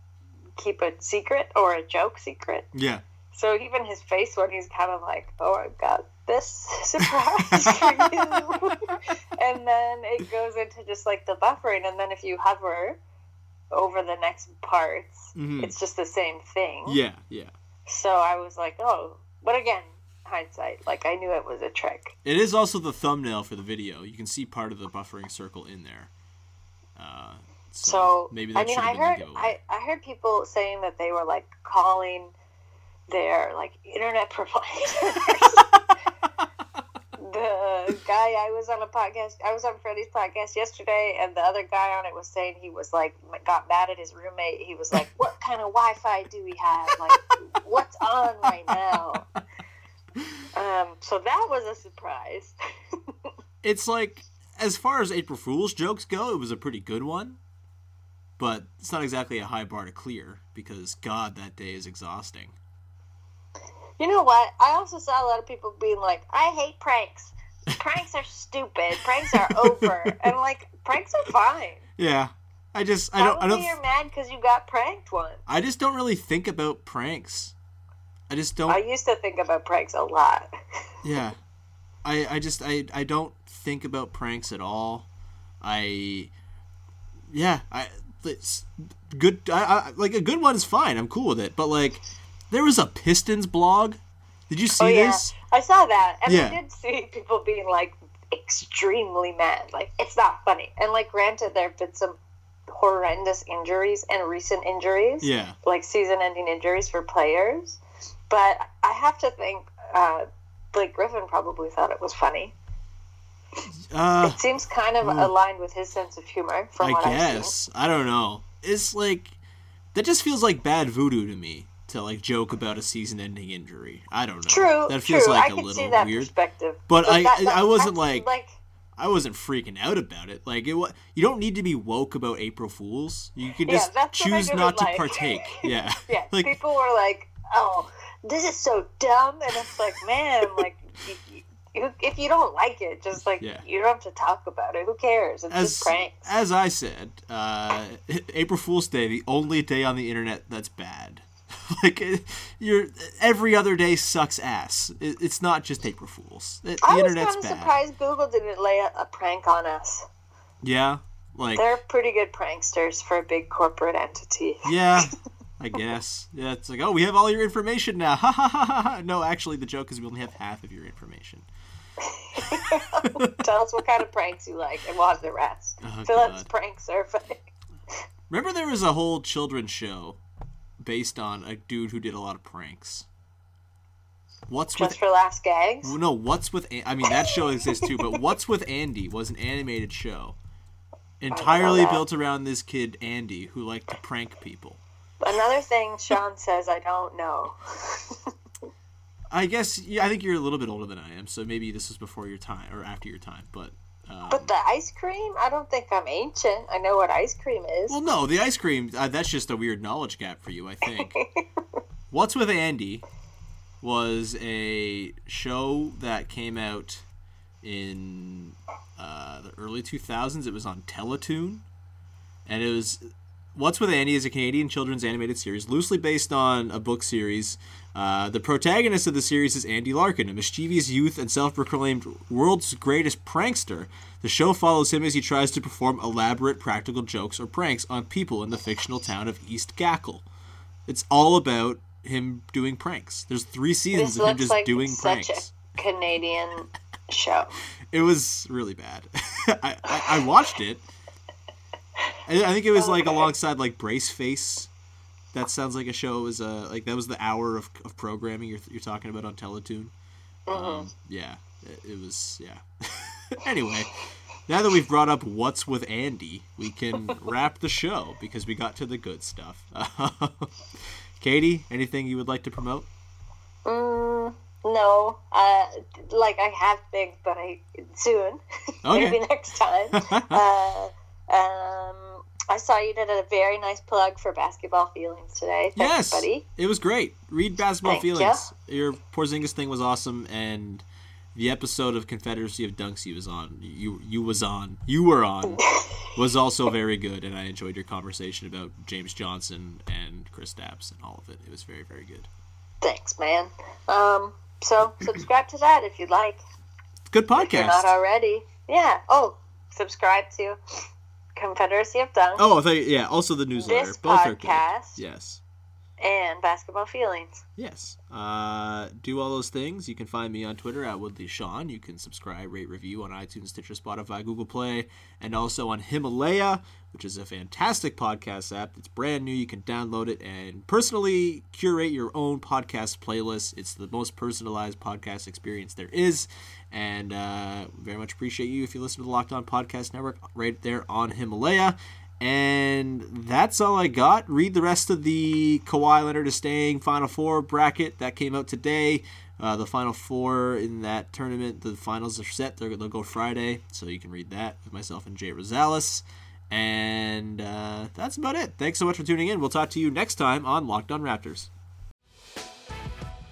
keep a secret or a joke secret. Yeah. So even his face when he's kind of like, oh, I've got this surprise for you. And then it goes into just like the buffering. And then if you hover over the next parts, mm-hmm. it's just the same thing. Yeah, yeah. So I was like, oh, but again, hindsight. Like, I knew it was a trick. It is also the thumbnail for the video. You can see part of the buffering circle in there. Uh, so, so maybe that I mean, I heard, I, I heard people saying that they were like calling... They're like internet providers. The guy I was on a podcast, I was on Freddie's podcast yesterday, and the other guy on it was saying he was like got mad at his roommate. He was like, "What kind of Wi-Fi do we have? Like, what's on right now?" Um, so that was a surprise. It's like, as far as April Fool's jokes go, it was a pretty good one, but it's not exactly a high bar to clear because God, that day is exhausting. You know what? I also saw a lot of people being like, I hate pranks. Pranks are stupid. Pranks are over. And, like, pranks are fine. Yeah. I just, I don't, I don't. You're mad because you got pranked once. I just don't really think about pranks. I just don't. I used to think about pranks a lot. Yeah. I, I just, I, I don't think about pranks at all. I, yeah. I, it's good. I, I like, a good one is fine. I'm cool with it. But, like, there was a Pistons blog. Did you see oh, yeah. this? I saw that. And yeah. I did see people being, like, extremely mad. Like, it's not funny. And, like, granted, there have been some horrendous injuries and recent injuries. Yeah. Like, season-ending injuries for players. But I have to think uh, Blake Griffin probably thought it was funny. Uh, it seems kind of uh, aligned with his sense of humor, from I what guess. I've seen. I don't know. It's, like, that just feels like bad voodoo to me. To like joke about a season-ending injury, I don't know. True, that feels true. like I a little see that weird. Perspective. But, but I, that, that, I wasn't like, like, I wasn't freaking out about it. Like it, you don't need to be woke about April Fools. You can just yeah, choose not to like. partake. Yeah, yeah. Like, people were like, "Oh, this is so dumb," and it's like, man, like you, you, if you don't like it, just like yeah. you don't have to talk about it. Who cares? It's as, just pranks. As I said, uh, April Fool's Day, the only day on the internet that's bad. Like, you're every other day sucks ass. It, it's not just April Fools. It, the I was internet's kind of bad. surprised Google didn't lay a, a prank on us. Yeah, like they're pretty good pranksters for a big corporate entity. Yeah, I guess. Yeah, it's like, oh, we have all your information now. Ha ha ha ha ha. No, actually, the joke is we only have half of your information. Tell us what kind of pranks you like, and we'll have the rest. Oh, Fill out this prank survey. Remember, there was a whole children's show based on a dude who did a lot of pranks. What's Just with, for Laughs Gags? No, What's with... I mean, that show exists too, but What's with Andy was an animated show entirely built around this kid, Andy, who liked to prank people. Another thing Sean says I don't know. I guess... Yeah, I think you're a little bit older than I am, so maybe this was before your time, or after your time, but Um, but the ice cream? I don't think I'm ancient. I know what ice cream is. Well, no, the ice cream, uh, that's just a weird knowledge gap for you, I think. What's with Andy was a show that came out in uh, the early two thousands. It was on Teletoon. And it was... What's with Andy is a Canadian children's animated series loosely based on a book series. Uh, the protagonist of the series is Andy Larkin, a mischievous youth and self-proclaimed world's greatest prankster. The show follows him as he tries to perform elaborate practical jokes or pranks on people in the fictional town of East Gackle. It's all about him doing pranks. There's three seasons this of him just like doing such pranks. A Canadian show. It was really bad. I, I, I watched it. I think it was like okay. alongside like Braceface. That sounds like a show. It was uh like that was the hour of, of programming you're you're talking about on Teletoon. Mm-hmm. Um, yeah, it, it was yeah. Anyway, now that we've brought up What's with Andy, we can wrap the show because we got to the good stuff. Katie, anything you would like to promote? Mm, no, uh, like I have things, but I soon okay. maybe next time. Uh, Um, I saw you did a very nice plug for Basketball Feelings today. Thanks, yes, buddy. It was great. Read Basketball Thank Feelings. You. Your Porzingis thing was awesome, and the episode of Confederacy of Dunks you was on, you you was on, you were on, was also very good, and I enjoyed your conversation about James Johnson and Chris Stapps and all of it. It was very, very good. Thanks, man. Um, so subscribe to that if you'd like. Good podcast. If you're not already, yeah. Oh, subscribe to Confederacy of Dunks. Oh, they, yeah. Also the newsletter. This Both podcast. Are yes. And Basketball Feelings. Yes. Uh, do all those things. You can find me on Twitter at Woodley Sean. You can subscribe, rate, review on iTunes, Stitcher, Spotify, Google Play, and also on Himalaya, which is a fantastic podcast app. It's brand new. You can download it and personally curate your own podcast playlist. It's the most personalized podcast experience there is. And uh, very much appreciate you if you listen to the Locked On Podcast Network right there on Himalaya. And that's all I got. Read the rest of the Kawhi Leonard is staying Final Four bracket that came out today. Uh, the Final Four in that tournament, the finals are set. They're, they'll go Friday, so you can read that with myself and Jay Rosales. And uh, that's about it. Thanks so much for tuning in. We'll talk to you next time on Locked On Raptors.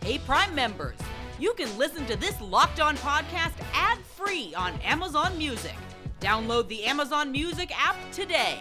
Hey, Prime members, you can listen to this Locked On podcast ad-free on Amazon Music. Download the Amazon Music app today.